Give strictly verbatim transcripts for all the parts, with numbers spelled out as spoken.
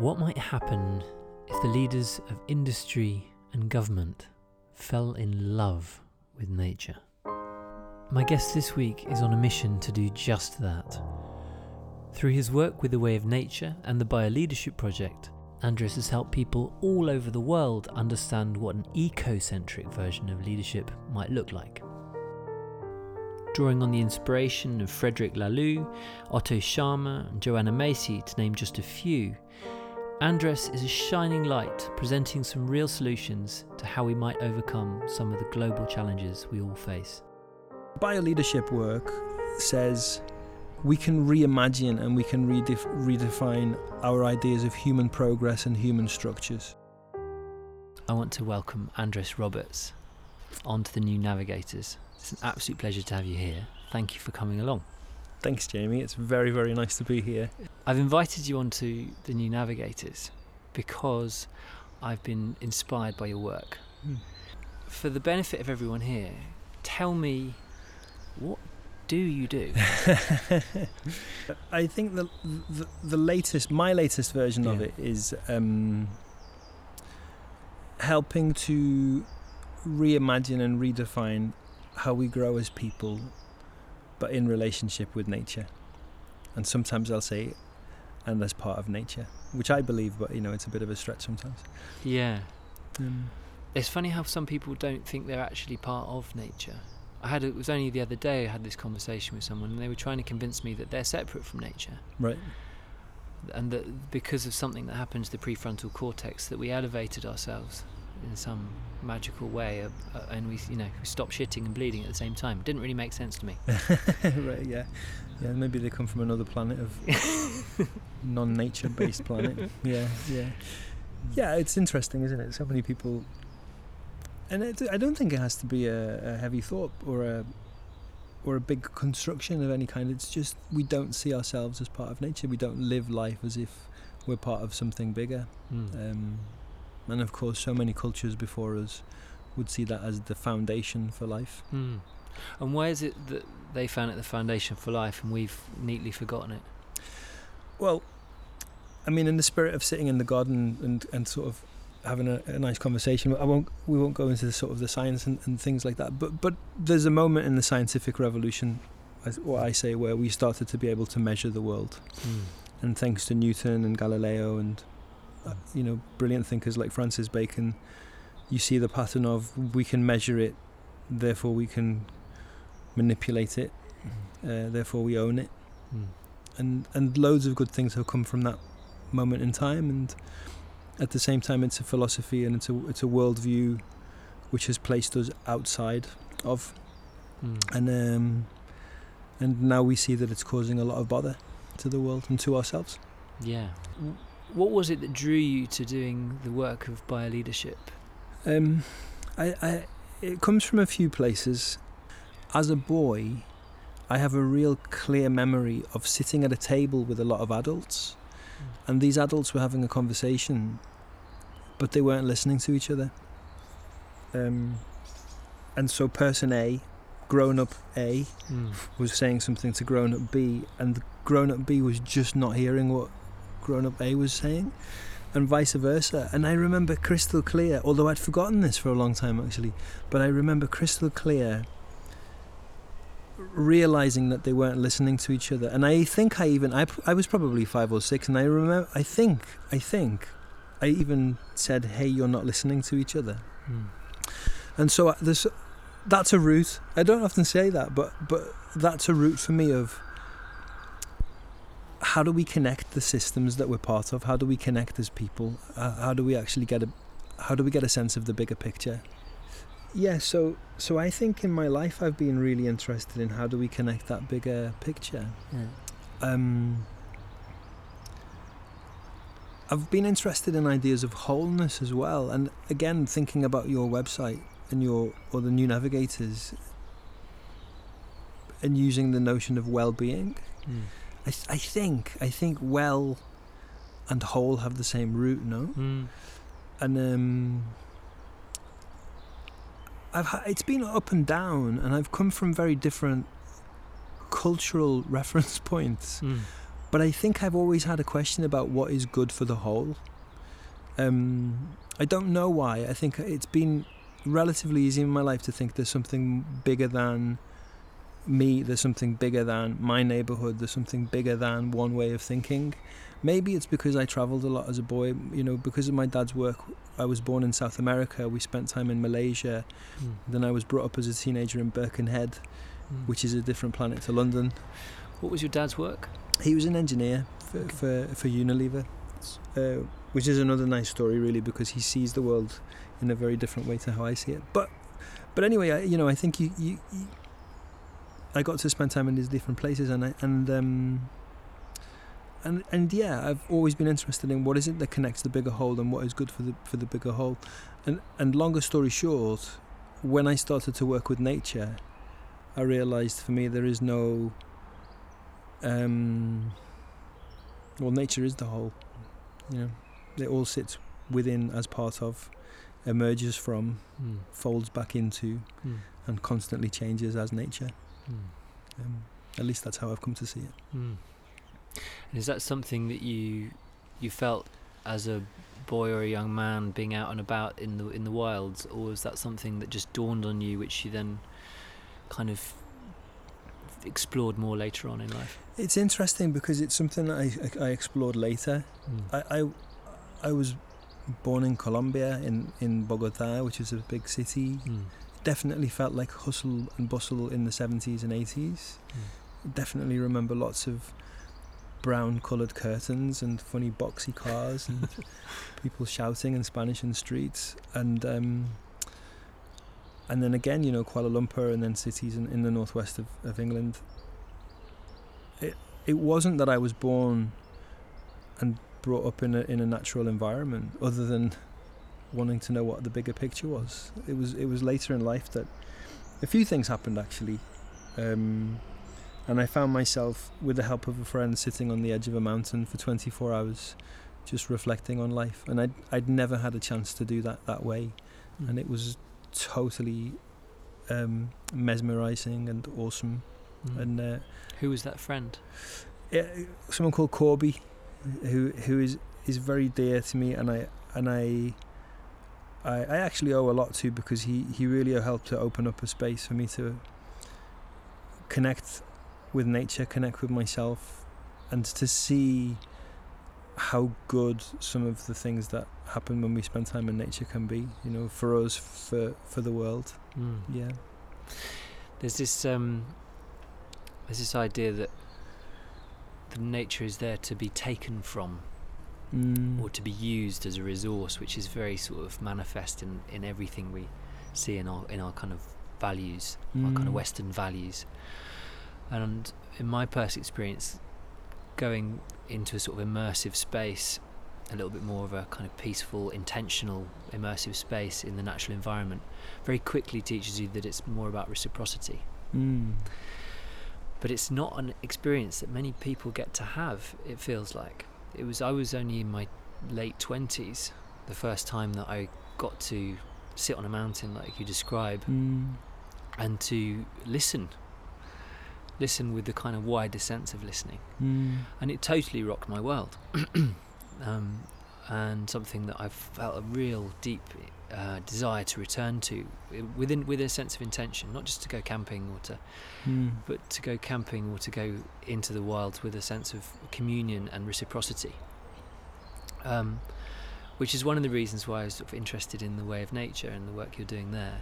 What might happen if the leaders of industry and government fell in love with nature? My guest this week is on a mission to do just that. Through his work with the Way of Nature and the Bio Leadership Project, Andres has helped people all over the world understand what an ecocentric version of leadership might look like. Drawing on the inspiration of Frederick Laloux, Otto Scharmer and Joanna Macy, to name just a few, Andres is a shining light, presenting some real solutions to how we might overcome some of the global challenges we all face. Bioleadership work says we can reimagine and we can redef- redefine our ideas of human progress and human structures. I want to welcome Andres Roberts onto the New Navigators. It's an absolute pleasure to have you here. Thank you for coming along. Thanks, Jamie. It's very, very nice to be here. I've invited you onto the New Navigators because I've been inspired by your work. Mm. For the benefit of everyone here, tell me, what do you do? I think the, the the latest, my latest version yeah. of it is um, helping to reimagine and redefine how we grow as people, but in relationship with nature. And sometimes I'll say, and as part of nature, which I believe, but you know, it's a bit of a stretch sometimes. Yeah. Um, it's funny how some people don't think they're actually part of nature. I had it was only the other day I had this conversation with someone, and they were trying to convince me that they're separate from nature. Right. And that because of something that happened to the prefrontal cortex, that we elevated ourselves in some magical way, uh, uh, and we, you know, we stopped shitting and bleeding at the same time. It didn't really make sense to me. Right. Yeah. Yeah. Maybe they come from another planet of non-nature-based planet. Yeah. Yeah. Yeah. It's interesting, isn't it? So many people. And it, I don't think it has to be a, a heavy thought or a or a big construction of any kind. It's just we don't see ourselves as part of nature. We don't live life as if we're part of something bigger. Mm. Um, and of course, so many cultures before us would see that as the foundation for life. Mm. And why is it that they found it the foundation for life and we've neatly forgotten it? Well, I mean, in the spirit of sitting in the garden and, and sort of having a, a nice conversation, I won't. We won't go into the sort of the science and, and things like that. But but there's a moment in the scientific revolution, as what I say, where we started to be able to measure the world, mm. and thanks to Newton and Galileo and uh, you know brilliant thinkers like Francis Bacon, you see the pattern of we can measure it, therefore we can manipulate it, mm. uh, therefore we own it, mm. and and loads of good things have come from that moment in time. And at the same time, it's a philosophy and it's a it's a worldview which has placed us outside of, mm. and um, and now we see that it's causing a lot of bother to the world and to ourselves. Yeah. What was it that drew you to doing the work of bioleadership? Um, I, I it comes from a few places. As a boy, I have a real clear memory of sitting at a table with a lot of adults. And these adults were having a conversation, but they weren't listening to each other. Um, and so person A, grown-up A, mm. was saying something to grown-up B, and grown-up B was just not hearing what grown-up A was saying, and vice versa. And I remember crystal clear, although I'd forgotten this for a long time actually, but I remember crystal clear realizing that they weren't listening to each other. And I think I even I, I was probably five or six, and I remember I think I think I even said, "Hey, you're not listening to each other." Mm. And so there's that's a root. I don't often say that, but but that's a root for me of how do we connect the systems that we're part of? How do we connect as people? Uh, how do we actually get a how do we get a sense of the bigger picture? Yeah, so so I think in my life I've been really interested in how do we connect that bigger picture. Yeah. Um, I've been interested in ideas of wholeness as well, and again thinking about your website and your or the New Navigators and using the notion of well-being. Mm. I, th- I think I think well and whole have the same root, no? Mm. And um. I've ha- it's been up and down, and I've come from very different cultural reference points. Mm. But I think I've always had a question about what is good for the whole. Um, I don't know why. I think it's been relatively easy in my life to think there's something bigger than me, there's something bigger than my neighbourhood, there's something bigger than one way of thinking. Maybe it's because I travelled a lot as a boy, you know, because of my dad's work. I was born in South America, we spent time in Malaysia, mm. then I was brought up as a teenager in Birkenhead, mm. which is a different planet to London. What was your dad's work? He was an engineer for, okay. for, for Unilever, uh, which is another nice story really, because he sees the world in a very different way to how I see it. But but anyway, I, you know, I think you, you, you I got to spend time in these different places, and I, and um, and and yeah, I've always been interested in what is it that connects the bigger whole and what is good for the for the bigger whole. And and longer story short, when I started to work with nature, I realised for me there is no. Um, well, nature is the whole. You know, it all sits within as part of, emerges from, mm. folds back into, mm. and constantly changes as nature. Mm. Um, at least that's how I've come to see it. Mm. And is that something that you you felt as a boy or a young man, being out and about in the in the wilds, or is that something that just dawned on you, which you then kind of explored more later on in life? It's interesting because it's something that I, I explored later. Mm. I, I I was born in Colombia, in, in Bogota, which is a big city. Mm. Definitely felt like hustle and bustle in the seventies and eighties. Mm. Definitely remember lots of brown coloured curtains and funny boxy cars and people shouting in Spanish in the streets. And um, and then again, you know, Kuala Lumpur and then cities in, in the northwest of, of England. It it wasn't that I was born and brought up in a in a natural environment, other than wanting to know what the bigger picture was. It was it was later in life that a few things happened actually, um, and I found myself, with the help of a friend, sitting on the edge of a mountain for twenty-four hours, just reflecting on life. And I'd I'd never had a chance to do that that way, mm. and it was totally um, mesmerising and awesome. Mm. And uh, who was that friend? It, someone called Corby, who who is is very dear to me, and I and I. I, I actually owe a lot to, because he, he really helped to open up a space for me to connect with nature, connect with myself, and to see how good some of the things that happen when we spend time in nature can be, you know, for us, for for the world. Mm. Yeah. There's this um, there's this idea that the nature is there to be taken from. Mm. Or to be used as a resource, which is very sort of manifest in, in everything we see in our in our kind of values, mm. our kind of Western values. And in my personal experience, going into a sort of immersive space, a little bit more of a kind of peaceful, intentional, immersive space in the natural environment, very quickly teaches you that it's more about reciprocity. Mm. But it's not an experience that many people get to have, it feels like. It was I was only in my late twenties the first time that I got to sit on a mountain like you describe, mm. and to listen listen with the kind of wider sense of listening, mm. and it totally rocked my world. um, and something that I felt a real deep uh, desire to return to within with a sense of intention, not just to go camping or to mm. but to go camping or to go into the wilds with a sense of communion and reciprocity, um, which is one of the reasons why I was sort of interested in the Way of Nature and the work you're doing there,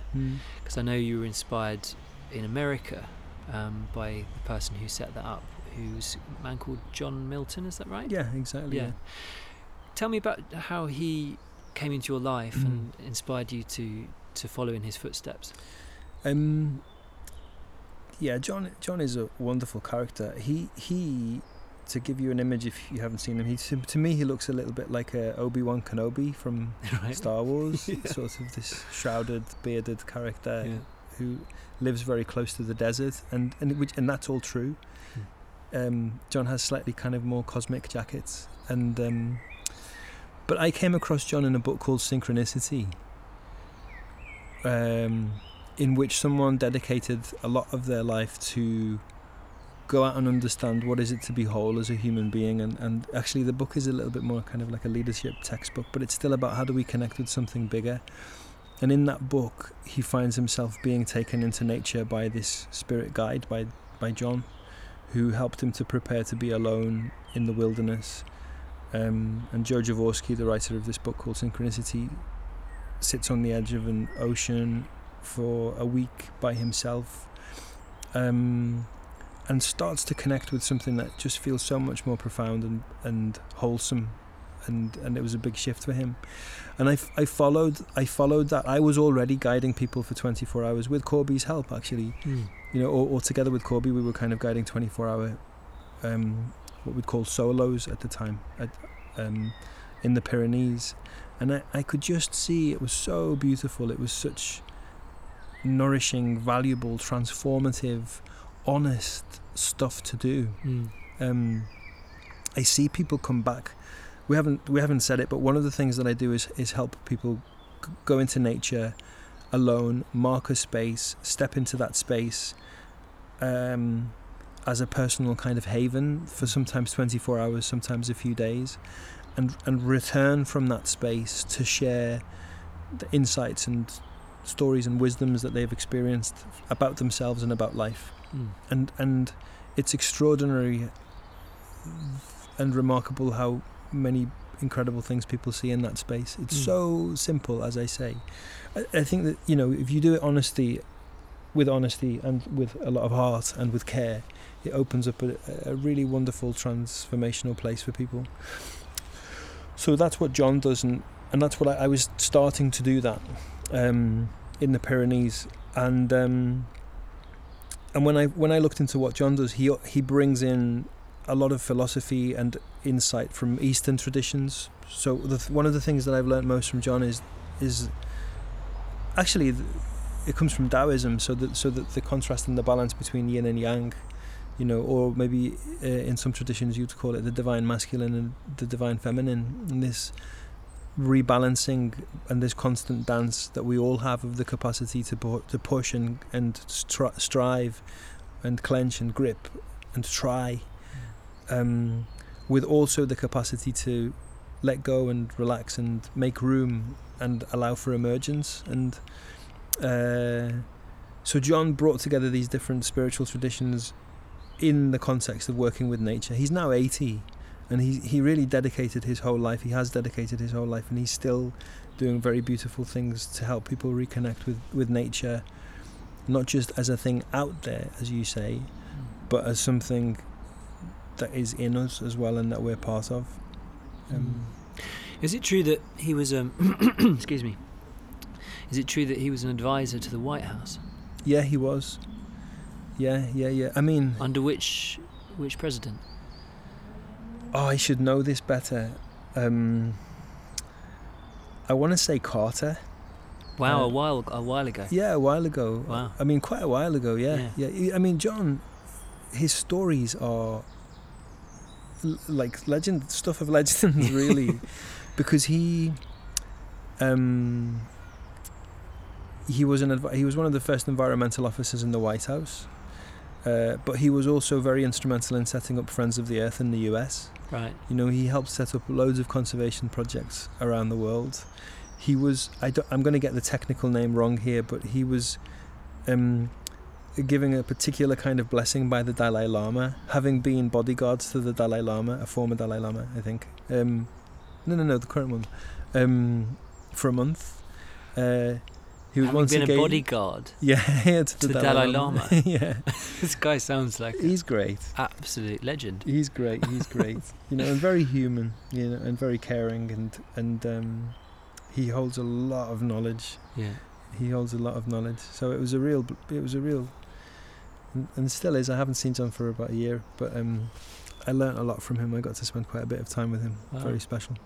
because mm. I know you were inspired in America um, by the person who set that up, who's a man called John Milton, is that right? Yeah, exactly. Yeah, yeah. Tell me about how he came into your life mm. and inspired you to, to follow in his footsteps. Um, yeah, John John is a wonderful character. He he, to give you an image if you haven't seen him, he to, to me he looks a little bit like a Obi-Wan Kenobi from right? Star Wars, yeah. Sort of this shrouded, bearded character, yeah. who lives very close to the desert, and and which, and that's all true. Mm. Um, John has slightly kind of more cosmic jackets, and. Um, But I came across John in a book called Synchronicity, um, in which someone dedicated a lot of their life to go out and understand what is it to be whole as a human being. And, and actually the book is a little bit more kind of like a leadership textbook, but it's still about how do we connect with something bigger. And in that book, he finds himself being taken into nature by this spirit guide, by, by John, who helped him to prepare to be alone in the wilderness. Um, and Joe Jaworski, the writer of this book called Synchronicity, sits on the edge of an ocean for a week by himself, um, and starts to connect with something that just feels so much more profound and, and wholesome. And, and it was a big shift for him. And I, I followed I followed that. I was already guiding people for twenty-four hours with Corby's help, actually. Mm. You know, or, or together with Corby, we were kind of guiding twenty-four hour, um, what we'd call solos at the time, at, um, in the Pyrenees. And I, I could just see it was so beautiful. It was such nourishing, valuable, transformative, honest stuff to do. Mm. Um, I see people come back. We haven't we haven't said it, but one of the things that I do is, is help people g- go into nature alone, mark a space, step into that space um, as a personal kind of haven for sometimes twenty-four hours, sometimes a few days, and and return from that space to share the insights and stories and wisdoms that they've experienced about themselves and about life. Mm. And and it's extraordinary and remarkable how many incredible things people see in that space. It's mm. so simple, as I say. I, I think that, you know, if you do it honestly, with honesty and with a lot of heart and with care, it opens up a, a really wonderful transformational place for people. So that's what John does, and, and that's what I, I was starting to do that um, in the Pyrenees. And um, and when I when I looked into what John does, he he brings in a lot of philosophy and insight from Eastern traditions. So the, one of the things that I've learned most from John is, is actually it comes from Taoism. So that so that the contrast and the balance between yin and yang, you know, or maybe uh, in some traditions you'd call it the divine masculine and the divine feminine, and this rebalancing and this constant dance that we all have of the capacity to po- to push and and stri- strive, and clench and grip and try. Um, with also the capacity to let go and relax and make room and allow for emergence. And uh, so John brought together these different spiritual traditions in the context of working with nature. He's now eighty, and he he really dedicated his whole life. He has dedicated his whole life, and he's still doing very beautiful things to help people reconnect with, with nature, not just as a thing out there, as you say, but as something that is in us as well, and that we're part of. Um, is it true that he was? Um, excuse me. Is it true that he was an advisor to the White House? Yeah, he was. Yeah, yeah, yeah. I mean, under which which president? Oh, I should know this better. Um, I want to say Carter. Wow, uh, a while a while ago. Yeah, a while ago. Wow. I mean, quite a while ago. Yeah, yeah. yeah. I mean, John, his stories are like legend stuff of legends, really, because he um, he was an adv- he was one of the first environmental officers in the White House, uh, but he was also very instrumental in setting up Friends of the Earth in the U S. Right. You know, he helped set up loads of conservation projects around the world. He was I don't, I'm going to get the technical name wrong here, but he was um, giving a particular kind of blessing by the Dalai Lama, having been bodyguards to the Dalai Lama, a former Dalai Lama, I think. Um, no, no, no, the current one. Um, for a month. Uh, he was having once been again, a bodyguard? Yeah, yeah to, to the Dalai, Dalai Lama. Lama. Yeah. This guy sounds like... He's great. Absolute legend. He's great, he's great. You know, and very human, you know, and very caring, and, and um, he holds a lot of knowledge. Yeah. He holds a lot of knowledge. So it was a real... It was a real... and still is. I haven't seen John for about a year, but um, I learnt a lot from him. I got to spend quite a bit of time with him. Wow. Very special.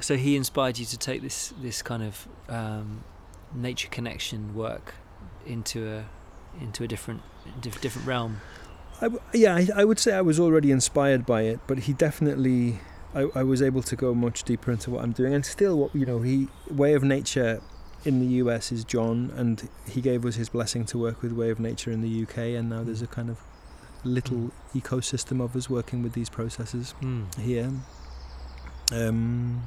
So he inspired you to take this this kind of um, nature connection work into a into a different diff- different realm. I w- yeah, I, I would say I was already inspired by it, but he definitely I, I was able to go much deeper into what I'm doing. And still, what you know, he Way of Nature in the U S is John, and he gave us his blessing to work with Way of Nature in the U K, and now there's a kind of little ecosystem of us working with these processes mm. here. Um,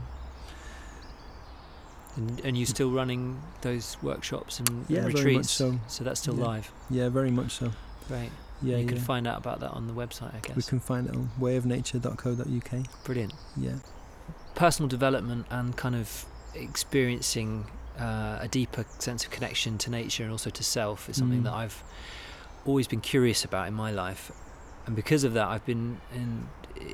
and, and you're still running those workshops and, yeah, and retreats? Very much so. So that's still yeah. live? Yeah, very much so. Great. Yeah, you yeah. can find out about that on the website, I guess. We can find it on way of nature dot co dot U K. Brilliant. Yeah. Personal development and kind of experiencing uh, a deeper sense of connection to nature and also to self is something mm. that I've always been curious about in my life. And because of that, I've been in,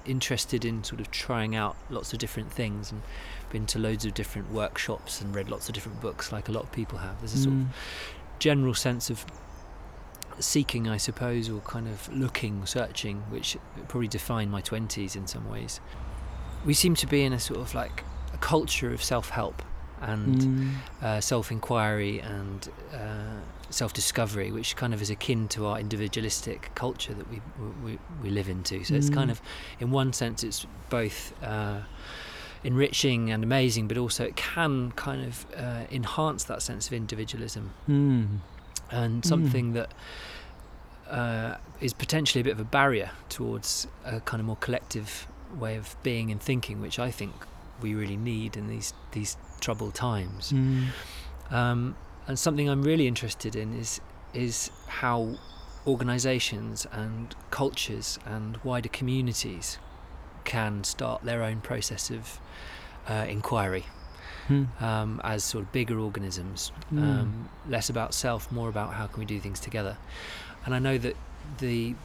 interested in sort of trying out lots of different things and been to loads of different workshops and read lots of different books like a lot of people have. There's a mm. sort of general sense of seeking, I suppose, or kind of looking, searching, which probably defined my twenties in some ways. We seem to be in a sort of like a culture of self-help and mm. uh, self-inquiry and uh, self-discovery, which kind of is akin to our individualistic culture that we we, we live into. So mm. it's kind of, in one sense, it's both uh, enriching and amazing, but also it can kind of uh, enhance that sense of individualism. Mm. And something mm. that uh, is potentially a bit of a barrier towards a kind of more collective way of being and thinking, which I think we really need in these these troubled times. Mm. Um, and something I'm really interested in is is how organisations and cultures and wider communities can start their own process of uh, inquiry. Mm. Um, as sort of bigger organisms, mm. um, less about self, more about how can we do things together. And I know that the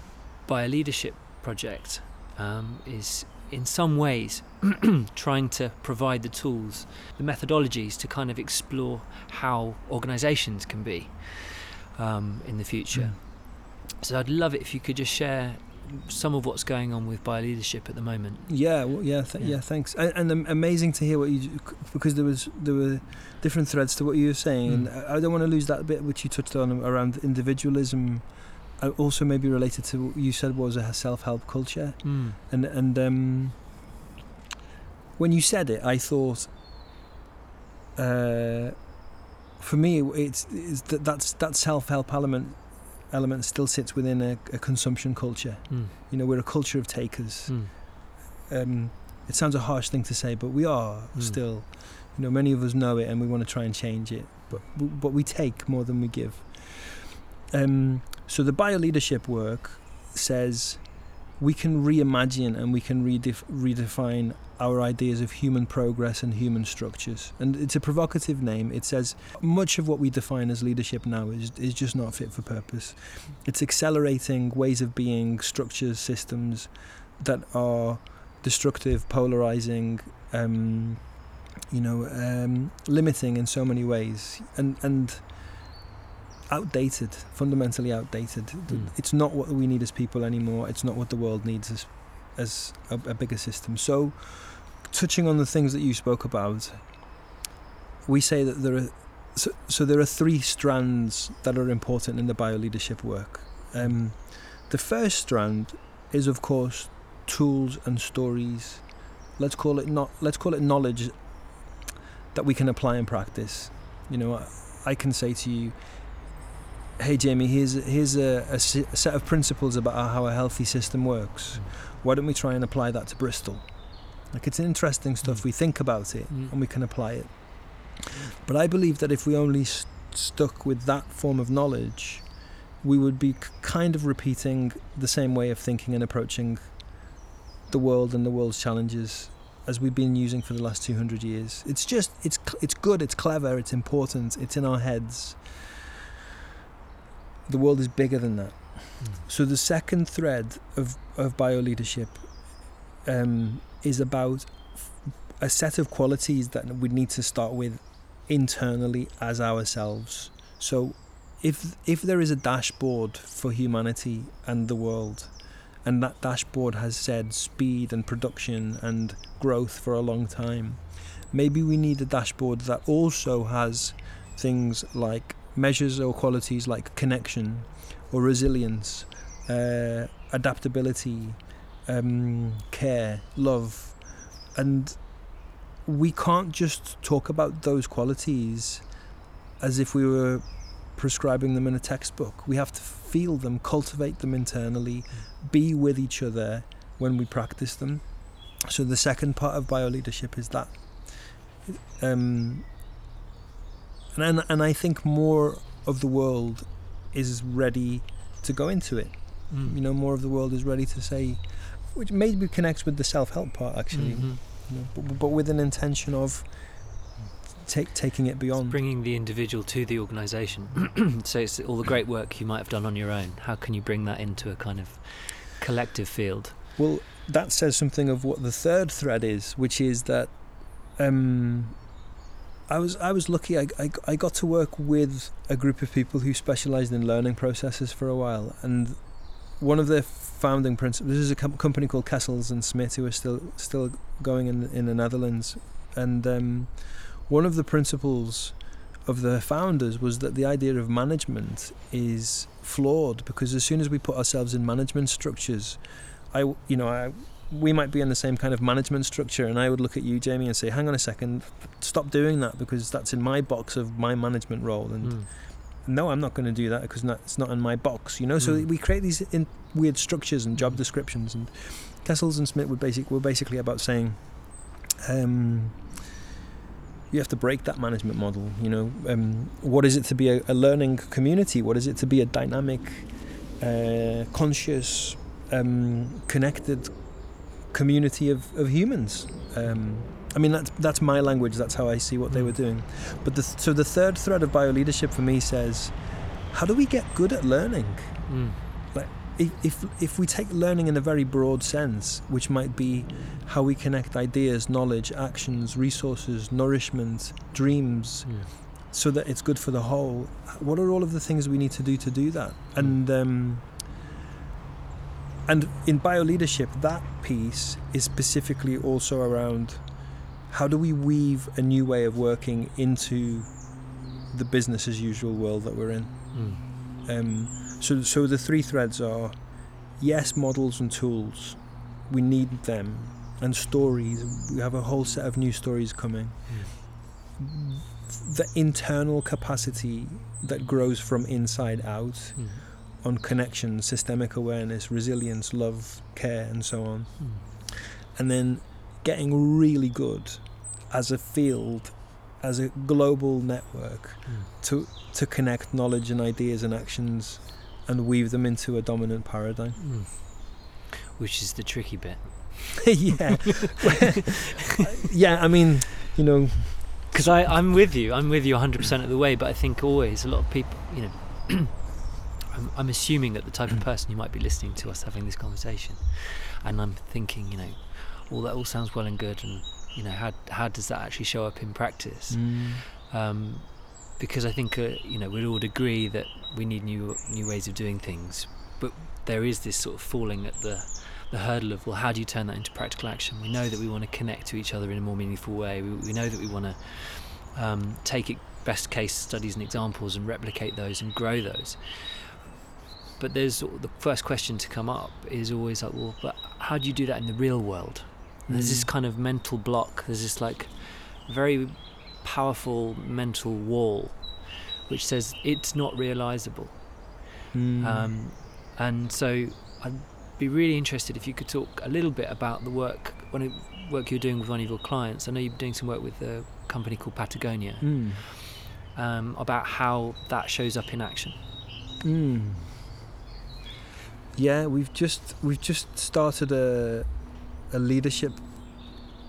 Bio Leadership Project um, is in some ways trying to provide the tools, the methodologies to kind of explore how organisations can be um, in the future. Mm. So I'd love it if you could just share some of what's going on with Bio Leadership at the moment. Yeah, well, yeah, th- yeah, yeah. Thanks, and, and um, amazing to hear what you, because there was there were different threads to what you were saying, mm. and I don't want to lose that bit which you touched on around individualism, also maybe related to what you said was a self-help culture, mm. and and um, when you said it, I thought. Uh, for me, it's, it's that that's that self-help element. element still sits within a, a consumption culture. Mm. You know, we're a culture of takers. Mm. Um, it sounds a harsh thing to say, but we are mm. still, you know, many of us know it and we want to try and change it, but, but we take more than we give. Um, so the bio leadership work says we can reimagine and we can redef- redefine our ideas of human progress and human structures. And it's a provocative name. It says much of what we define as leadership now is, is just not fit for purpose. It's accelerating ways of being, structures, systems that are destructive, polarizing, um, you know, um, limiting in so many ways, and and outdated, fundamentally outdated. Mm. It's not what we need as people anymore. It's not what the world needs as as a, a bigger system. So, touching on the things that you spoke about, we say that there are so, so there are three strands that are important in the bioleadership work. Um, the first strand is, of course, tools and stories. Let's call it not. Let's call it knowledge that we can apply and practice. You know, I, I can say to you, "Hey, Jamie, here's here's a, a set of principles about how a healthy system works. Why don't we try and apply that to Bristol?" Like, it's interesting stuff. Mm. We think about it mm. and we can apply it. But I believe that if we only st- stuck with that form of knowledge, we would be c- kind of repeating the same way of thinking and approaching the world and the world's challenges as we've been using for the last two hundred years. It's just, it's cl- it's good, it's clever, it's important, it's in our heads. The world is bigger than that. So the second thread of, of bioleadership um, is about a set of qualities that we need to start with internally as ourselves. So if if there is a dashboard for humanity and the world, and that dashboard has said speed and production and growth for a long time, maybe we need a dashboard that also has things like measures or qualities like connection, or resilience, uh, adaptability, um, care, love. And we can't just talk about those qualities as if we were prescribing them in a textbook. We have to feel them, cultivate them internally, be with each other when we practice them. So the second part of bioleadership is that. Um, and, and I think more of the world is ready to go into it. Mm. You know, more of the world is ready to say, which maybe connects with the self-help part, actually, mm-hmm. you know, but, but with an intention of Take, taking it beyond. It's bringing the individual to the organisation. So it's all the great work you might have done on your own. How can you bring that into a kind of collective field? Well, that says something of what the third thread is, which is that um, I was I was lucky. I, I, I got to work with a group of people who specialised in learning processes for a while. And one of their founding principles, this is a com- company called Kessels and Smith, who are still still going in, in the Netherlands. And um, one of the principles of the founders was that the idea of management is flawed, because as soon as we put ourselves in management structures, I, you know, I, we might be in the same kind of management structure, and I would look at you, Jamie, and say, hang on a second, stop doing that, because that's in my box of my management role, and mm. no, I'm not going to do that because not, it's not in my box, you know. Mm. So we create these in weird structures and job descriptions, and Kessels and Smith were, basic, were basically about saying... Um, you have to break that management model, you know. Um, what is it to be a, a learning community? What is it to be a dynamic, uh, conscious, um, connected community of, of humans? Um, I mean, that's, that's my language. That's how I see what mm. they were doing. But the, so the third thread of bioleadership for me says, how do we get good at learning? Mm. Like, if, if we take learning in a very broad sense, which might be how we connect ideas, knowledge, actions, resources, nourishment, dreams, yeah. so that it's good for the whole, what are all of the things we need to do to do that? And um, and in bioleadership, that piece is specifically also around how do we weave a new way of working into the business as usual world that we're in. Mm. Um, So, so the three threads are, yes, models and tools, we need them, and stories. We have a whole set of new stories coming. Mm. The internal capacity that grows from inside out mm. on connection, systemic awareness, resilience, love, care, and so on. Mm. And then getting really good as a field, as a global network, mm. to to connect knowledge and ideas and actions and weave them into a dominant paradigm. Mm. Which is the tricky bit. yeah. yeah, I mean, you know... Because I'm with you. I'm with you one hundred percent of the way, but I think always a lot of people, you know... I'm, I'm assuming that the type of person who might be listening to us having this conversation, and I'm thinking, you know, well, that all sounds well and good, and, you know, how how does that actually show up in practice? Mm. Um, because I think, uh, you know, we'd all agree that we need new new ways of doing things, but there is this sort of falling at the the hurdle of, well, how do you turn that into practical action? We know that we want to connect to each other in a more meaningful way. We, we know that we want to um, take it best case studies and examples and replicate those and grow those. But there's the first question to come up is always like, well, but how do you do that in the real world? And there's mm. this kind of mental block. There's this like very powerful mental wall which says it's not realisable. Mm. Um, and so I'd be really interested if you could talk a little bit about the work one of, work you're doing with one of your clients. I know you're doing some work with a company called Patagonia, mm. um, about how that shows up in action. Mm. Yeah, we've just we've just started a a leadership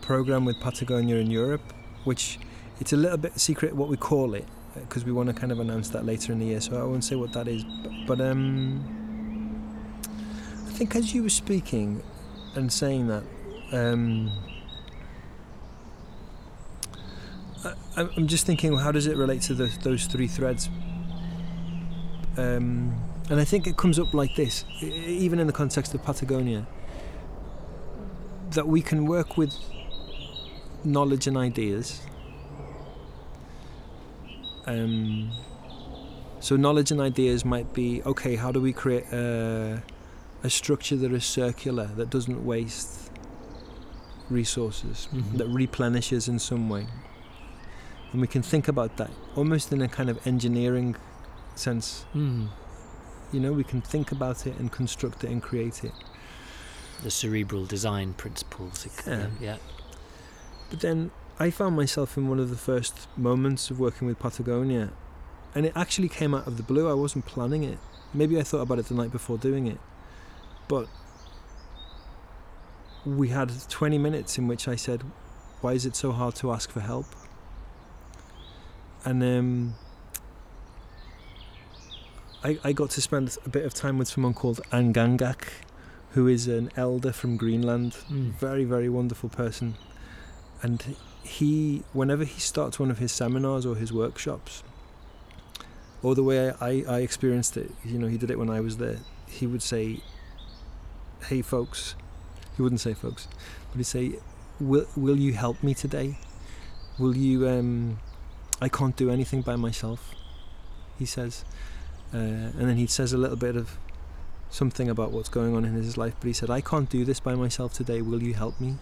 program with Patagonia in Europe, which it's a little bit secret what we call it, because we want to kind of announce that later in the year, so I won't say what that is. But, but um, I think as you were speaking and saying that, um, I, I'm just thinking, well, how does it relate to the, those three threads? Um, and I think it comes up like this, even in the context of Patagonia, that we can work with knowledge and ideas. Um, so knowledge and ideas might be, okay, how do we create a, a structure that is circular, that doesn't waste resources, mm-hmm. that replenishes in some way? And we can think about that almost in a kind of engineering sense. Mm. You know, we can think about it and construct it and create it. The cerebral design principles. Yeah. yeah. But then I found myself in one of the first moments of working with Patagonia, and it actually came out of the blue. I wasn't planning it. Maybe I thought about it the night before doing it. But we had twenty minutes in which I said, why is it so hard to ask for help? And um, I, I got to spend a bit of time with someone called Angaangaq, who is an elder from Greenland. Mm. Very, very wonderful person. And he, whenever he starts one of his seminars or his workshops, or the way I, I experienced it, you know, he did it when I was there, he would say, hey folks, he wouldn't say folks, but he'd say, will, will you help me today? Will you, um, I can't do anything by myself, he says. Uh, and then he says a little bit of something about what's going on in his life, but he said, I can't do this by myself today, will you help me?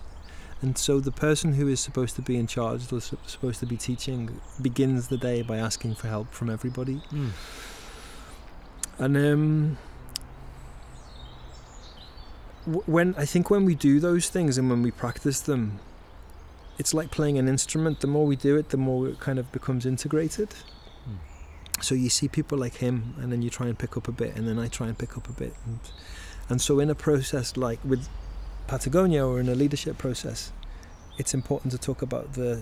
And so the person who is supposed to be in charge, or supposed to be teaching, begins the day by asking for help from everybody. Mm. And um, w- when I think when we do those things and when we practice them, it's like playing an instrument. The more we do it, the more it kind of becomes integrated. Mm. So you see people like him, and then you try and pick up a bit, and then I try and pick up a bit. And, and so in a process like with Patagonia or in a leadership process, it's important to talk about the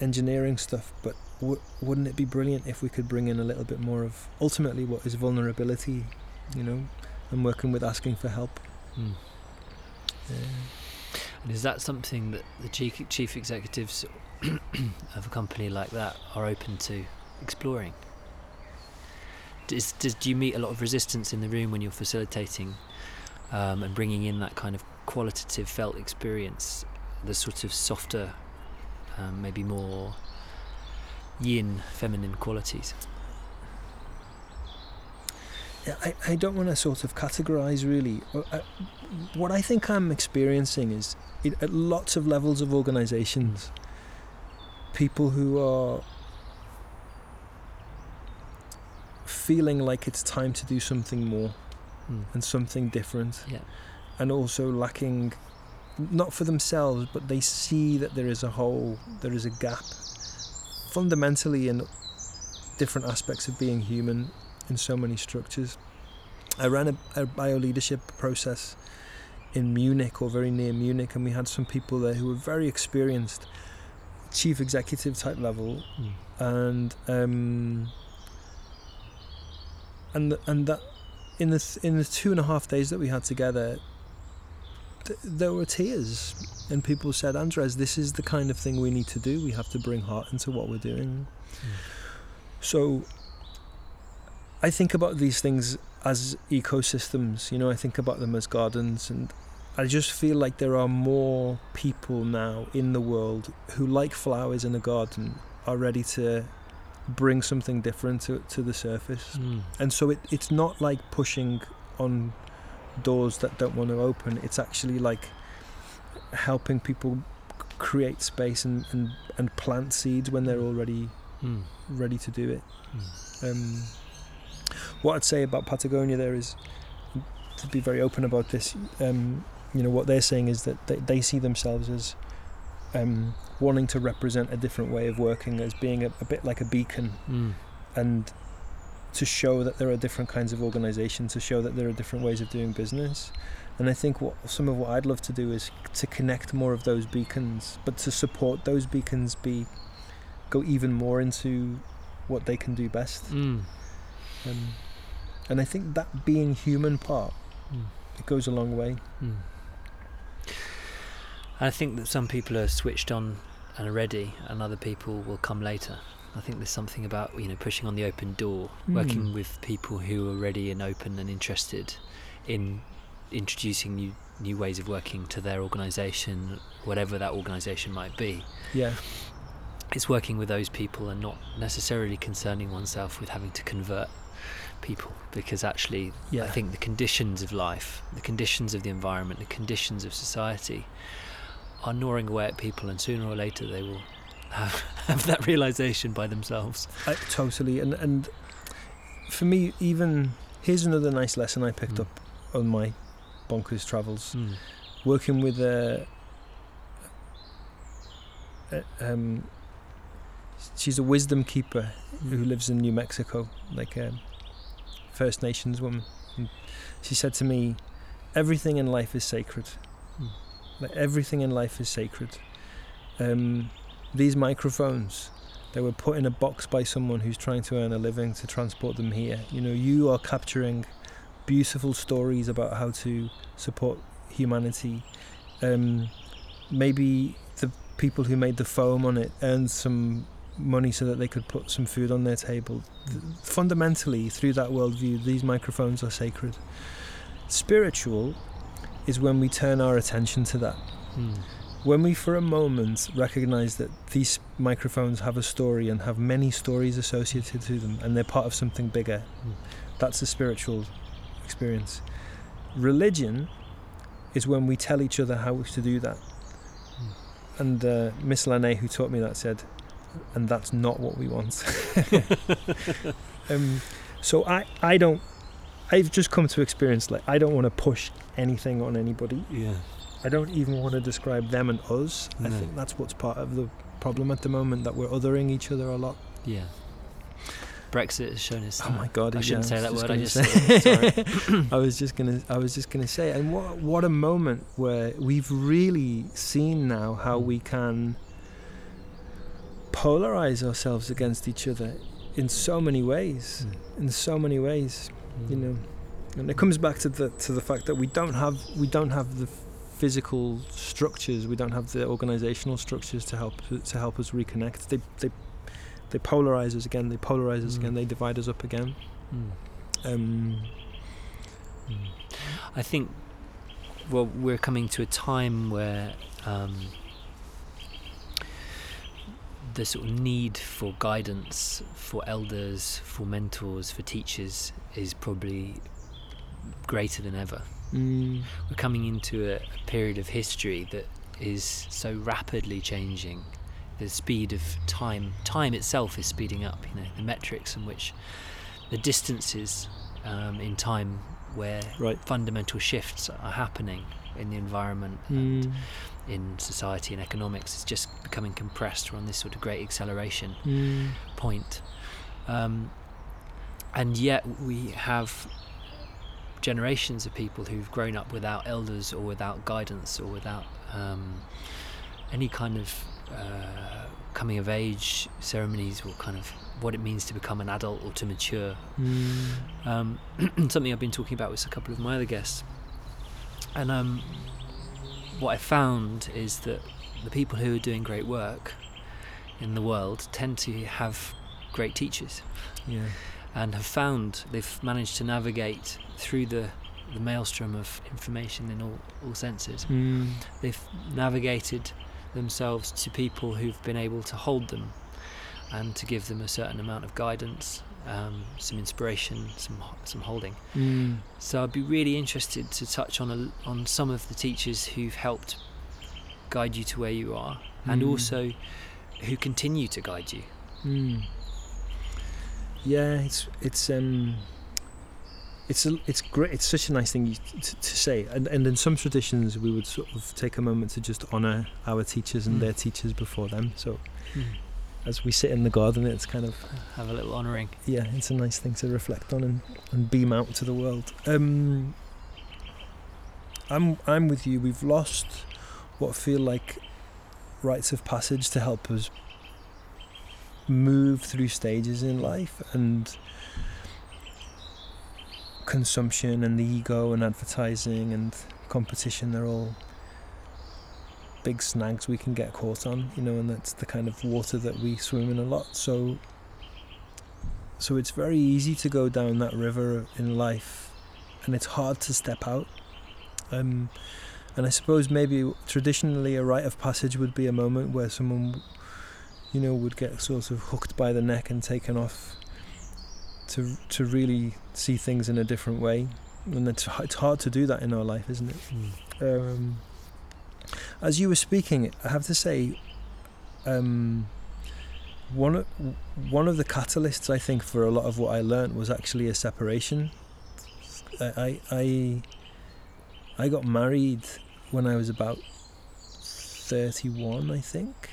engineering stuff, but w- wouldn't it be brilliant if we could bring in a little bit more of ultimately what is vulnerability, you know, and working with asking for help. Mm. Yeah. And is that something that the chief executives of a company like that are open to exploring? Does, does, do you meet a lot of resistance in the room when you're facilitating um, and bringing in that kind of qualitative felt experience, the sort of softer, um, maybe more yin, feminine qualities? Yeah, I, I don't want to sort of categorise really. I, what I think I'm experiencing is it, at lots of levels of organisations, people who are feeling like it's time to do something more mm. and something different. Yeah. And also lacking, not for themselves, but they see that there is a hole, there is a gap, fundamentally in different aspects of being human in so many structures. I ran a, a bio leadership process in Munich, or very near Munich, and we had some people there who were very experienced, chief executive type level, mm. and um, and and that in the th- in the two and a half days that we had together. There were tears, and people said, Andres, this is the kind of thing we need to do. We have to bring heart into what we're doing. Mm. So I think about these things as ecosystems, you know, I think about them as gardens, and I just feel like there are more people now in the world who, like flowers in a garden, are ready to bring something different to, to the surface. Mm. And so it, it's not like pushing on doors that don't want to open. It's actually like helping people create space and, and, and plant seeds when they're already mm. ready to do it. Mm. Um, what I'd say about Patagonia there is, to be very open about this, um, you know, what they're saying is that they, they see themselves as um, wanting to represent a different way of working, as being a, a bit like a beacon, mm. and to show that there are different kinds of organisations, to show that there are different ways of doing business. And I think what some of what I'd love to do is to connect more of those beacons, but to support those beacons be go even more into what they can do best. Mm. Um, and I think that being human part, mm. it goes a long way. Mm. I think that some people are switched on and are ready, and other people will come later. I think there's something about, you know, pushing on the open door, mm. working with people who are ready and open and interested in introducing new new ways of working to their organisation, whatever that organisation might be. Yeah, it's working with those people and not necessarily concerning oneself with having to convert people, because actually, yeah. I think the conditions of life, the conditions of the environment, the conditions of society are gnawing away at people, and sooner or later they will Have, have that realisation by themselves. I, totally, and and for me, even here's another nice lesson I picked mm. up on my bonkers travels, mm. working with a, a um, she's a wisdom keeper mm. who lives in New Mexico, like a First Nations woman. And she said to me, everything in life is sacred. Mm. Like everything in life is sacred. Um, these microphones, they were put in a box by someone who's trying to earn a living to transport them here. You know, you are capturing beautiful stories about how to support humanity. Um, maybe the people who made the foam on it earned some money so that they could put some food on their table. Mm-hmm. Fundamentally, through that worldview, these microphones are sacred. Spiritual is when we turn our attention to that. Mm. When we, for a moment, recognise that these microphones have a story and have many stories associated to them, and they're part of something bigger, mm. that's a spiritual experience. Religion is when we tell each other how to do that. Mm. And uh, Miss Lane, who taught me that, said, and that's not what we want. um, so I, I don't, I've just come to experience, like, I don't want to push anything on anybody. Yeah. I don't even want to describe them and us. No. I think that's what's part of the problem at the moment, that we're othering each other a lot. Yeah. Brexit has shown us. Oh my God! I shouldn't yeah, say I that word. I just. Sorry. I was just gonna. I was just gonna say. And what what a moment where we've really seen now how we can polarize ourselves against each other in so many ways. Mm. In so many ways, mm. you know, and it comes back to the to the fact that we don't have we don't have the. physical structures, we don't have the organizational structures to help to help us reconnect. They they they polarize us again, they polarize us mm. again, they divide us up again. Mm. Um, mm. I think, well, we're coming to a time where um, the sort of need for guidance, for elders, for mentors, for teachers is probably greater than ever. Mm. We're coming into a, a period of history that is so rapidly changing. The speed of time, time itself is speeding up. You know, the metrics in which the distances um, in time where right. fundamental shifts are happening in the environment mm. and in society and economics is just becoming compressed. We're on this sort of great acceleration mm. point, um, and yet we have generations of people who've grown up without elders or without guidance or without um, any kind of uh, coming of age ceremonies or kind of what it means to become an adult or to mature. Mm. Um, something I've been talking about with a couple of my other guests, and um, what I found is that the people who are doing great work in the world tend to have great teachers. Yeah. And have found they've managed to navigate through the, the maelstrom of information in all, all senses. Mm. They've navigated themselves to people who've been able to hold them and to give them a certain amount of guidance, um, some inspiration, some some holding. Mm. So I'd be really interested to touch on a, on some of the teachers who've helped guide you to where you are, mm. and also who continue to guide you. Mm. Yeah, it's it's um, it's a, it's great. It's such a nice thing to, to say. And, and in some traditions, we would sort of take a moment to just honour our teachers and mm. their teachers before them. So, mm. as we sit in the garden, it's kind of have a little honouring. Yeah, it's a nice thing to reflect on and, and beam out to the world. Um, I'm I'm with you. We've lost what feel like rites of passage to help us move through stages in life, and consumption and the ego and advertising and competition, they're all big snags we can get caught on, you know, and that's the kind of water that we swim in a lot. So so it's very easy to go down that river in life, and it's hard to step out. Um, and I suppose maybe traditionally a rite of passage would be a moment where someone, you know, would get sort of hooked by the neck and taken off to to really see things in a different way. And it's, it's hard to do that in our life, isn't it? Mm. Um, as you were speaking, I have to say, um, one of, one of the catalysts, I think, for a lot of what I learned was actually a separation. I I I got married when I was about thirty-one, I think,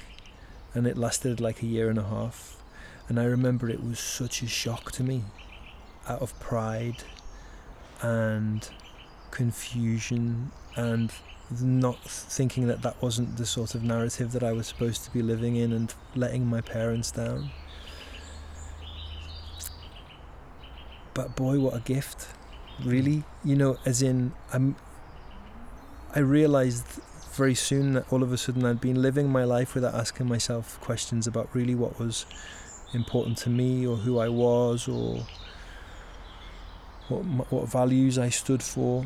and it lasted like a year and a half. And I remember it was such a shock to me, out of pride and confusion and not thinking that that wasn't the sort of narrative that I was supposed to be living in, and letting my parents down. But boy, what a gift, really. You know, as in, I'm, I realised very soon that all of a sudden I'd been living my life without asking myself questions about really what was important to me, or who I was, or what, what values I stood for.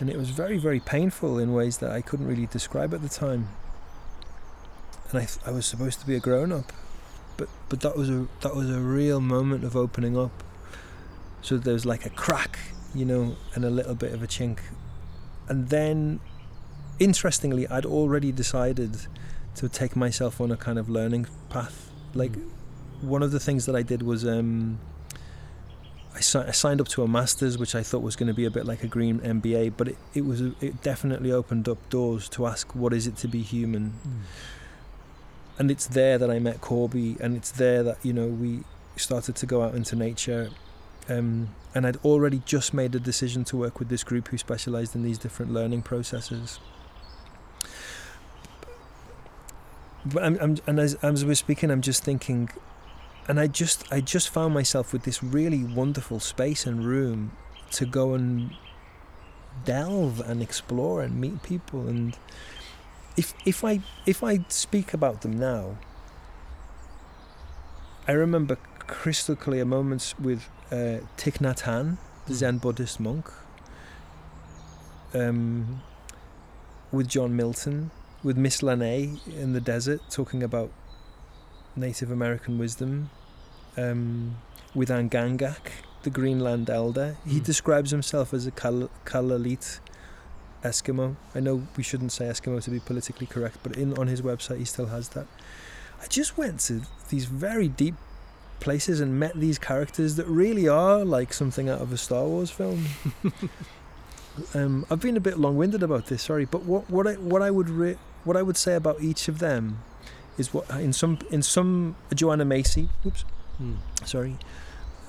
And it was very, very painful in ways that I couldn't really describe at the time. And I, I was supposed to be a grown-up, but but that was a that was a real moment of opening up. So there was like a crack, you know, and a little bit of a chink. And then, interestingly, I'd already decided to take myself on a kind of learning path. Like, one of the things that I did was, um, I, si- I signed up to a master's, which I thought was going to be a bit like a green M B A, but it, it was it definitely opened up doors to ask, what is it to be human? Mm. And it's there that I met Corby, and it's there that, you know, we started to go out into nature. Um, and I'd already just made a decision to work with this group who specialised in these different learning processes. But I'm, I'm, and as, as we're speaking, I'm just thinking, and I just I just found myself with this really wonderful space and room to go and delve and explore and meet people. And if if I if I speak about them now, I remember crystal clear moments with uh, Thich Nhat Hanh, the Zen Buddhist monk, um, with John Milton, with Miss Lane in the desert talking about Native American wisdom, um, with Angaangaq, the Greenland elder. He mm. describes himself as a Kal- Kalaallit Eskimo. I know we shouldn't say Eskimo to be politically correct, but in on his website he still has that. I just went to these very deep places and met these characters that really are like something out of a Star Wars film. um, I've been a bit long-winded about this, sorry, but what what I what I would re- what I would say about each of them is what in some in some uh, Joanna Macy. Oops, mm. sorry.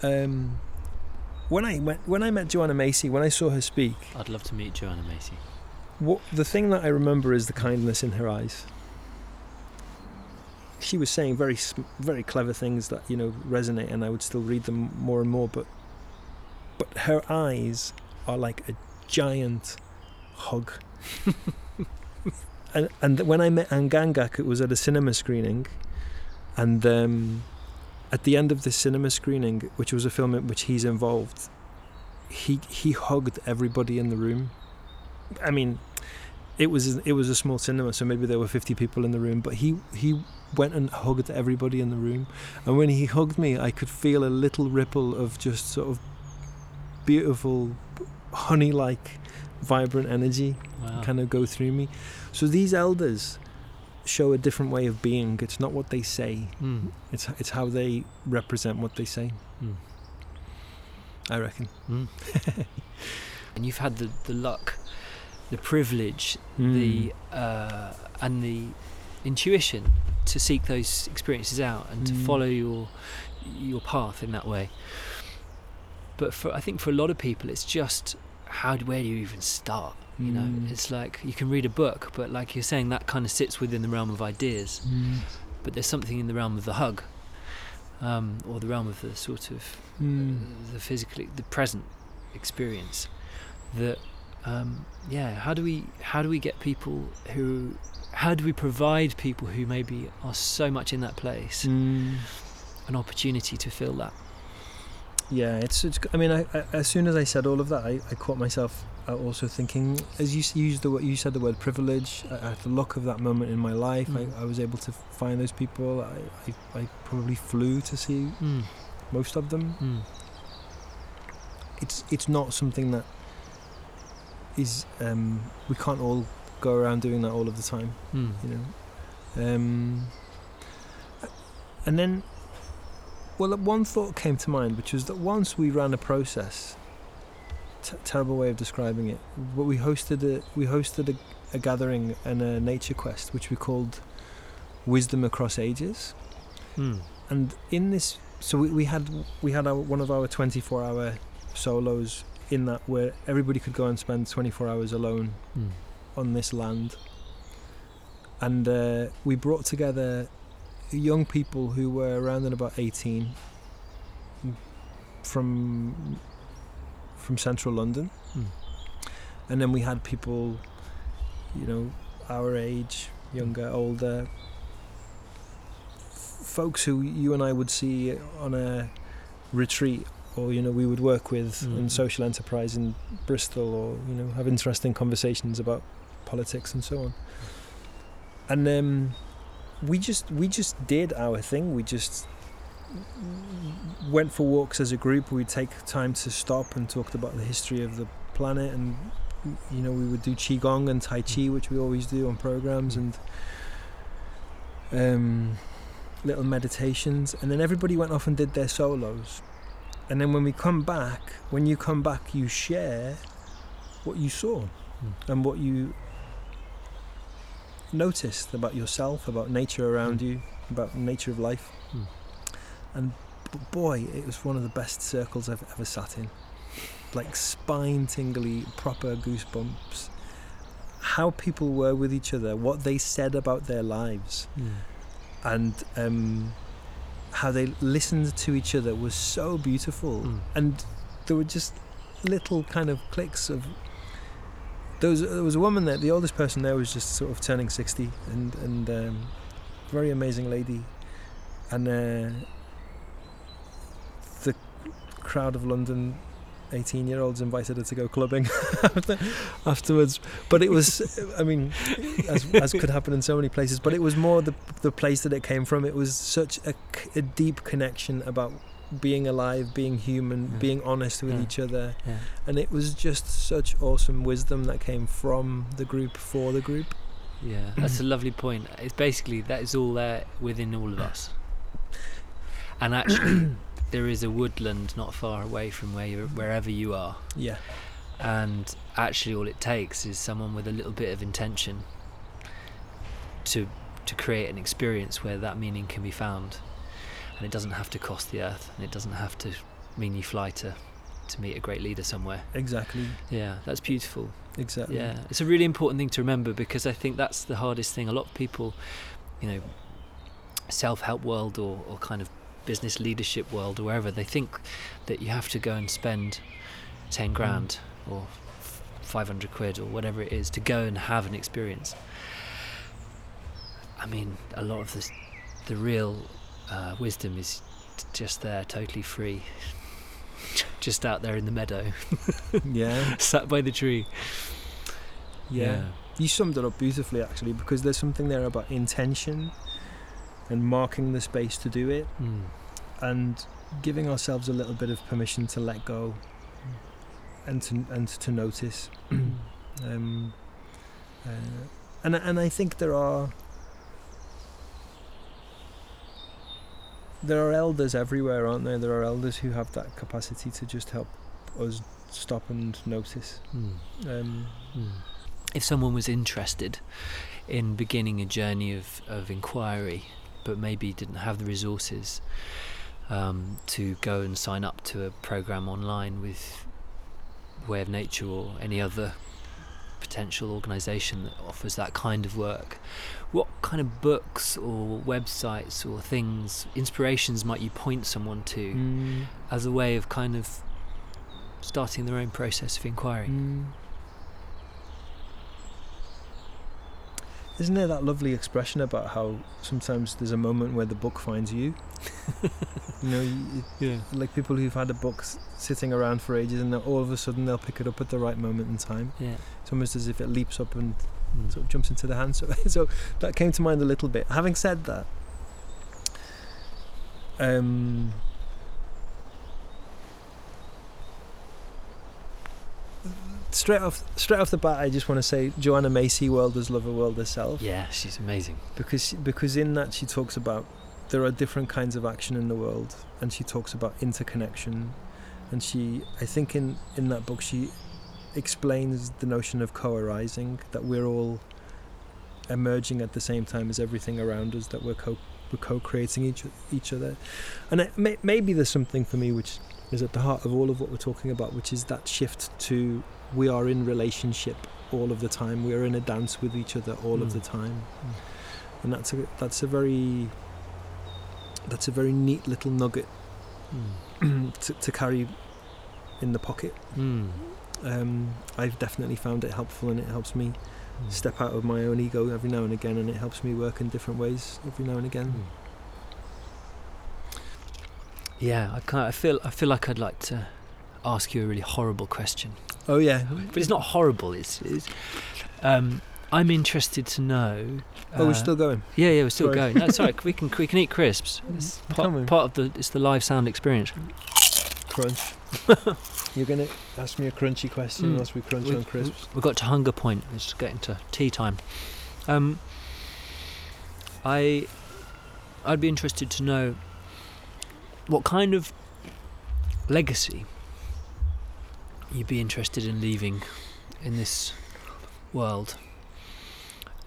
Um, when I went, when I met Joanna Macy, when I saw her speak, I'd love to meet Joanna Macy. What the thing that I remember is the kindness in her eyes. She was saying very, very clever things that, you know, resonate, and I would still read them more and more. But, but her eyes are like a giant hug. And, and when I met Angaangaq, it was at a cinema screening, and um, at the end of this cinema screening, which was a film in which he's involved, he he hugged everybody in the room. I mean, it was it was a small cinema, so maybe there were fifty people in the room, but he he went and hugged everybody in the room. And when he hugged me, I could feel a little ripple of just sort of beautiful, honey-like, vibrant energy. Wow. Kind of go through me. So these elders show a different way of being. It's not what they say. Mm. It's it's how they represent what they say. Mm. I reckon. Mm. And you've had the, the luck, the privilege, mm. the uh, and the intuition to seek those experiences out and mm. to follow your your path in that way. But for I think for a lot of people, it's just how where do you even start? You know, mm. it's like you can read a book, but like you're saying, that kind of sits within the realm of ideas. Mm. But there's something in the realm of the hug, um, or the realm of the sort of mm. uh, the physical, the present experience. That, um, yeah, how do we how do we get people who, how do we provide people who maybe are so much in that place, mm. an opportunity to feel that? Yeah, it's, it's. I mean, I, I, as soon as I said all of that, I, I caught myself also thinking. As you used the you said the word privilege, I, I had the luck of that moment in my life. Mm. I, I was able to find those people. I I, I probably flew to see mm. most of them. Mm. It's it's not something that is. Um, we can't all go around doing that all of the time. Mm. You know. Um, And then, well, one thought came to mind, which was that once we ran a process, t- terrible way of describing it, but we hosted a we hosted a, a gathering and a nature quest, which we called Wisdom Across Ages. Mm. And in this, so we, we had we had our, one of our twenty-four hour solos in that, where everybody could go and spend twenty-four hours alone mm. on this land. And uh, we brought together young people who were around and about eighteen from from central London. Mm. And then we had people, you know, our age, younger, older, folks who you and I would see on a retreat, or, you know, we would work with mm. in social enterprise in Bristol, or, you know, have interesting conversations about politics and so on. And um, we just we just did our thing. We just went for walks as a group. We'd take time to stop and talked about the history of the planet, and, you know, we would do qigong and tai chi, which we always do on programs, and um, little meditations. And then everybody went off and did their solos. And then when we come back, when you come back, you share what you saw mm. and what you noticed about yourself, about nature around mm. you, about the nature of life. Mm. And boy, it was one of the best circles I've ever sat in. Like spine-tingly, proper goosebumps. How people were with each other, what they said about their lives. Mm. And um, how they listened to each other was so beautiful. Mm. And there were just little kind of clicks of... There was, there was a woman there, the oldest person there was just sort of turning sixty, and, and um, very amazing lady. And uh, the crowd of London eighteen-year-olds invited her to go clubbing afterwards. But it was, I mean, as, as could happen in so many places, but it was more the the place that it came from. It was such a, a deep connection about being alive, being human, yeah. being honest with yeah. each other. Yeah. And it was just such awesome wisdom that came from the group, for the group. Yeah, that's a lovely point. It's basically, that is all there within all of us. And actually, there is a woodland not far away from where you're, wherever you are. Yeah. And actually all it takes is someone with a little bit of intention to to create an experience where that meaning can be found. And it doesn't have to cost the earth, and it doesn't have to mean you fly to, to meet a great leader somewhere. Exactly. Yeah, that's beautiful. Exactly. Yeah, it's a really important thing to remember, because I think that's the hardest thing. A lot of people, you know, self-help world or, or kind of business leadership world or wherever, they think that you have to go and spend ten grand mm. or five hundred quid or whatever it is to go and have an experience. I mean, a lot of this, the real... Uh, wisdom is t- just there, totally free, just out there in the meadow. Yeah, sat by the tree. Yeah. Yeah, you summed it up beautifully, actually, because there's something there about intention and marking the space to do it, mm. and giving ourselves a little bit of permission to let go mm. and to and to notice. um, uh, and and I think there are. There are elders everywhere, aren't there? There are elders who have that capacity to just help us stop and notice. Mm. Um, mm. If someone was interested in beginning a journey of, of inquiry, but maybe didn't have the resources um, to go and sign up to a program online with Way of Nature or any other potential organisation that offers that kind of work, what kind of books or websites or things, inspirations might you point someone to mm. as a way of kind of starting their own process of inquiry? Mm. Isn't there that lovely expression about how sometimes there's a moment where the book finds you? You know, it, yeah. like people who've had a book s- sitting around for ages, and all of a sudden they'll pick it up at the right moment in time. Yeah. It's almost as if it leaps up and mm. sort of jumps into the hand. So, so that came to mind a little bit. Having said that, um, Straight off, straight off the bat, I just want to say Joanna Macy, World as Lover, World Herself. Yeah, she's amazing. Because because in that she talks about there are different kinds of action in the world, and she talks about interconnection. And she, I think in, in that book, she explains the notion of co-arising, that we're all emerging at the same time as everything around us, that we're, co- we're co-creating each, each other. And it may, maybe there's something for me which is at the heart of all of what we're talking about, which is that shift to we are in relationship all of the time. We are in a dance with each other all mm. of the time. Mm. And that's a, that's a very... that's a very neat little nugget mm. to, to carry in the pocket. Mm. Um, I've definitely found it helpful, and it helps me mm. step out of my own ego every now and again, and it helps me work in different ways every now and again. Mm. Yeah, I can't, I feel I feel like I'd like to ask you a really horrible question. Oh yeah, but it's not horrible. It's, it's um, I'm interested to know. Uh, oh, we're still going. Yeah, yeah, we're still sorry. going. No, sorry, we can we can eat crisps. It's part, part of the it's the live sound experience. Crunch. You're gonna ask me a crunchy question mm. as we crunch we, on crisps. We got to hunger point. It's getting to tea time. Um, I I'd be interested to know what kind of legacy you'd be interested in leaving in this world.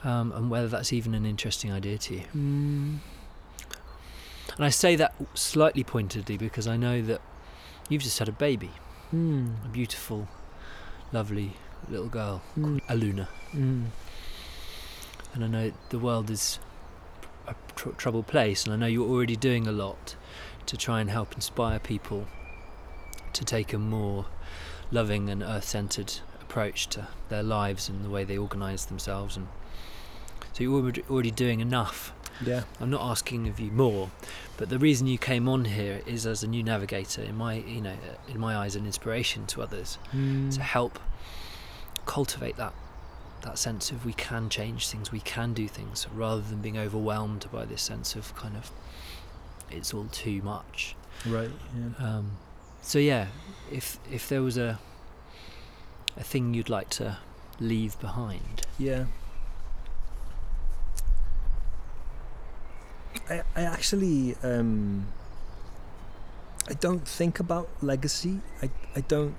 Um, and whether that's even an interesting idea to you. Mm. And I say that slightly pointedly because I know that you've just had a baby, mm. a beautiful, lovely little girl mm. called Aluna. Mm. And I know the world is a tr- troubled place, and I know you're already doing a lot to try and help inspire people to take a more loving and earth-centred approach to their lives and the way they organise themselves. And so you're already doing enough. Yeah. I'm not asking of you more, but the reason you came on here is as a new navigator, in my, you know, in my eyes, an inspiration to others mm. to help cultivate that that sense of we can change things, we can do things, rather than being overwhelmed by this sense of kind of it's all too much. Right. Yeah. Um, so yeah, if if there was a a thing you'd like to leave behind. Yeah. I, I actually um, I don't think about legacy. I I don't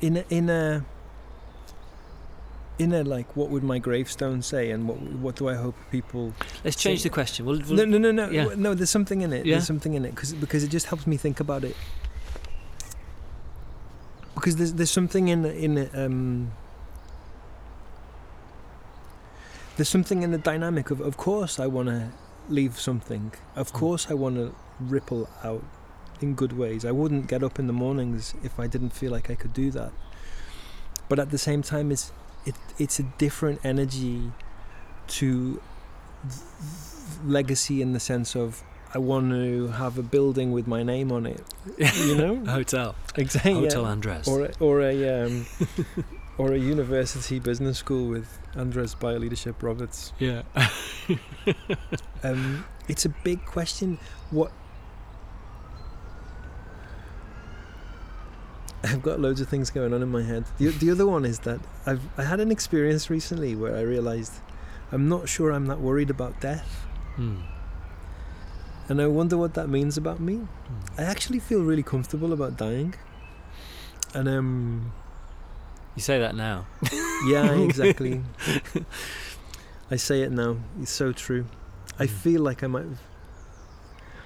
in a, in a in a like what would my gravestone say, and what what do I hope people? Let's change say? the question. We'll, we'll, no no no no yeah. no. There's something in it. Yeah. There's something in it because because it just helps me think about it. Because there's there's something in in um. There's something in the dynamic of of course I want to. leave something. Of course I want to ripple out in good ways. I wouldn't get up in the mornings if I didn't feel like I could do that. But at the same time, it's it, it's a different energy to legacy in the sense of I want to have a building with my name on it. You know? Hotel. Exactly. Hotel Andres. Or a, or a um, or a university business school with Andres Bio Leadership Roberts. Yeah. um, it's a big question. What? I've got loads of things going on in my head. The, the other one is that I've I had an experience recently where I realised I'm not sure I'm that worried about death. Mm. And I wonder what that means about me. Mm. I actually feel really comfortable about dying. And um. You say that now. Yeah, exactly. I say it now. It's so true. I mm. feel like I might have...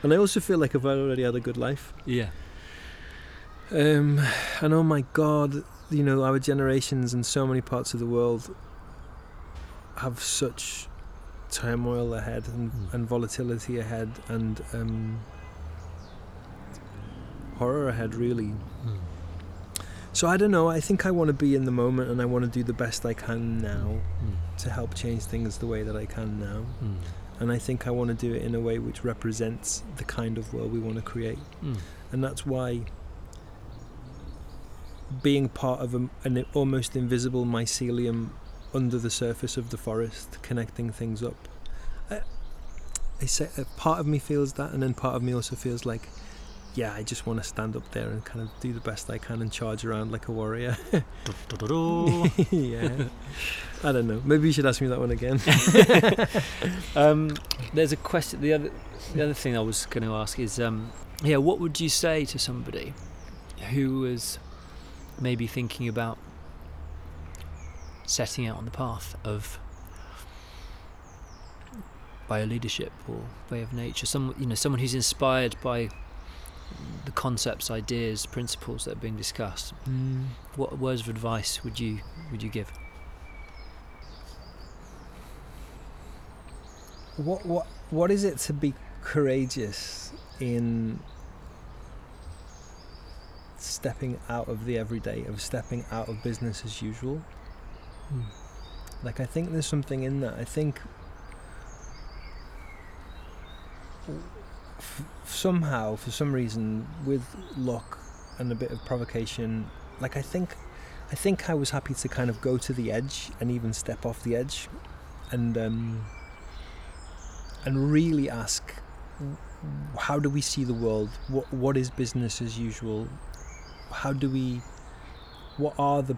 And I also feel like I've already had a good life. Yeah. Um, and oh my God, you know, our generations in so many parts of the world have such turmoil ahead and, mm. and volatility ahead and um, horror ahead, really. Mm. So I don't know, I think I want to be in the moment and I want to do the best I can now mm. to help change things the way that I can now. Mm. And I think I want to do it in a way which represents the kind of world we want to create. Mm. And that's why being part of a, an almost invisible mycelium under the surface of the forest, connecting things up, I, I say, part of me feels that, and then part of me also feels like, yeah, I just want to stand up there and kind of do the best I can and charge around like a warrior. Yeah. I don't know. Maybe you should ask me that one again. um, there's a question. The other, the other thing I was going to ask is, um, yeah, what would you say to somebody who was maybe thinking about setting out on the path of bio leadership or way of nature? Some, you know, someone who's inspired by the concepts, ideas, principles that are being discussed. Mm. What words of advice would you would you give? What what what is it to be courageous in stepping out of the everyday, of stepping out of business as usual? Mm. Like, I think there's something in that. I think f- somehow, for some reason, with luck and a bit of provocation, like I think, I think I was happy to kind of go to the edge and even step off the edge, and um, and really ask, how do we see the world? What what is business as usual? How do we? What are the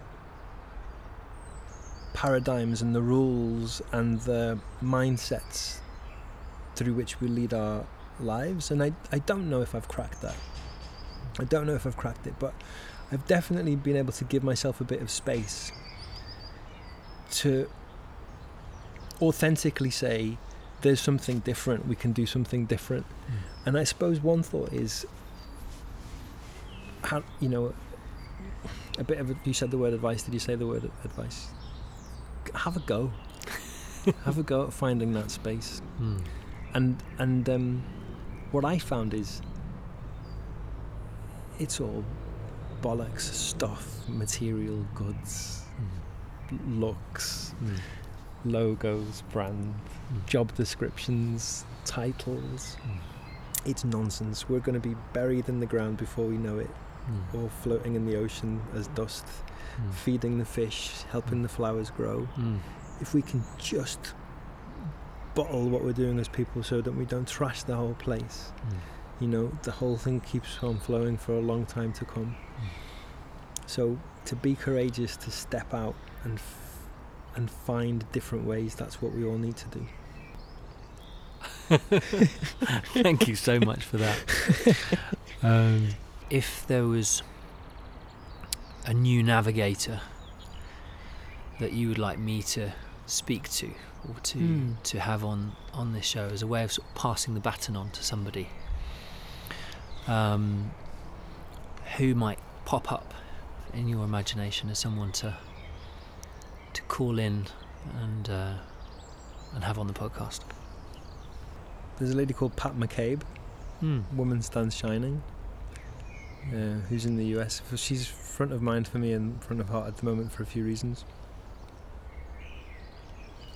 paradigms and the rules and the mindsets through which we lead our lives? And I, I don't know if I've cracked that. I don't know if I've cracked it, but I've definitely been able to give myself a bit of space to authentically say, there's something different, we can do something different. Mm. And I suppose one thought is, how, you know, a bit of a, you said the word advice, did you say the word advice? Have a go. Have a go at finding that space. Mm. And and um, what I found is it's all bollocks, stuff, material goods, mm. looks, mm. logos, brand, mm. job descriptions, titles. Mm. It's nonsense. We're going to be buried in the ground before we know it, mm. or floating in the ocean as dust, mm. feeding the fish, helping mm. the flowers grow. Mm. If we can just bottle what we're doing as people so that we don't trash the whole place, mm. you know, the whole thing keeps on flowing for a long time to come. Mm. So to be courageous, to step out and f- and find different ways, that's what we all need to do. Thank you so much for that. Um, if there was a new navigator that you would like me to speak to or to mm. to have on on this show as a way of sort of passing the baton on to somebody, um, who might pop up in your imagination as someone to to call in and uh, and have on the podcast? There's a lady called Pat McCabe, mm. Woman Stands Shining, uh, who's in the U S. She's front of mind for me and front of heart at the moment for a few reasons.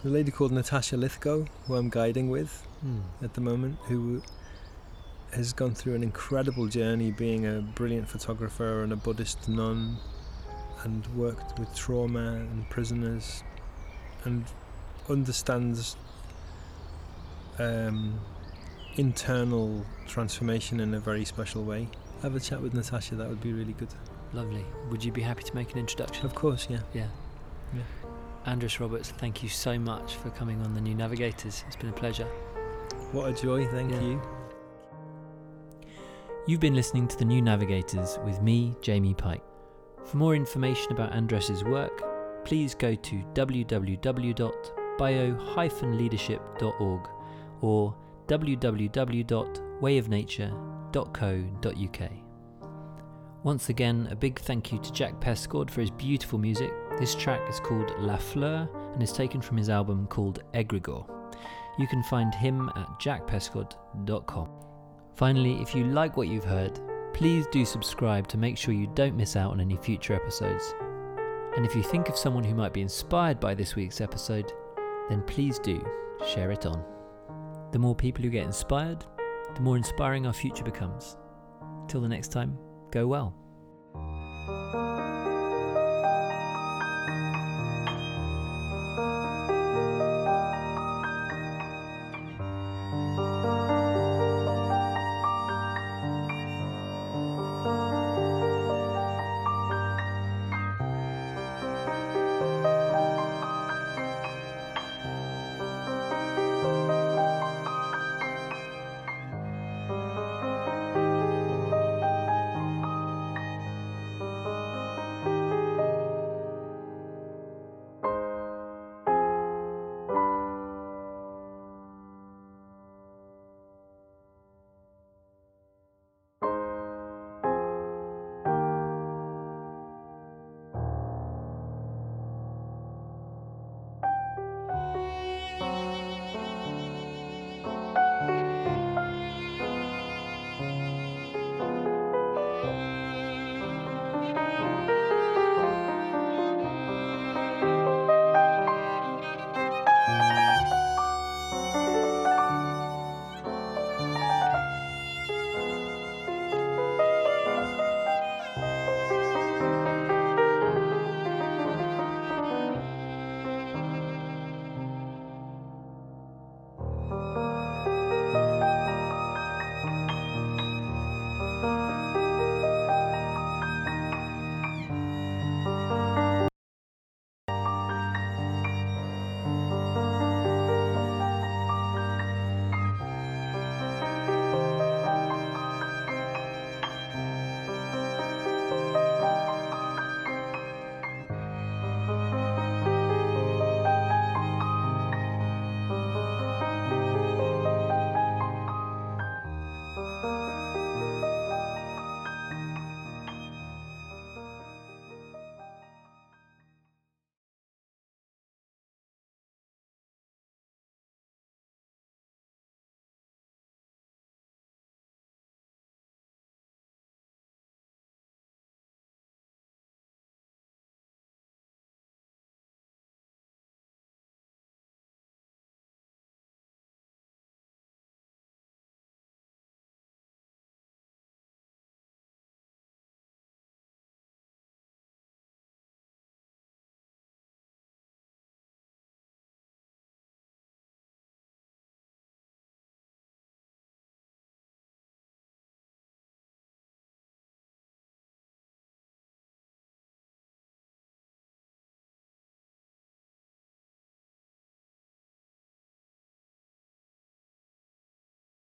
A lady called Natasha Lithgow, who I'm guiding with mm. at the moment, who has gone through an incredible journey being a brilliant photographer and a Buddhist nun, and worked with trauma and prisoners, and understands um, internal transformation in a very special way. Have a chat with Natasha, that would be really good. Lovely. Would you be happy to make an introduction? Of course, yeah. Yeah. yeah. Andres Roberts, thank you so much for coming on The New Navigators. It's been a pleasure. What a joy, thank yeah. you. You've been listening to The New Navigators with me, Jamie Pike. For more information about Andres's work, please go to w w w dot bio dash leadership dot org or w w w dot way of nature dot co dot u k. Once again, a big thank you to Jack Pescord for his beautiful music. This track is called La Fleur and is taken from his album called Egregore. You can find him at jack pescord dot com. Finally, if you like what you've heard, please do subscribe to make sure you don't miss out on any future episodes. And if you think of someone who might be inspired by this week's episode, then please do share it on. The more people who get inspired, the more inspiring our future becomes. Till the next time, go well.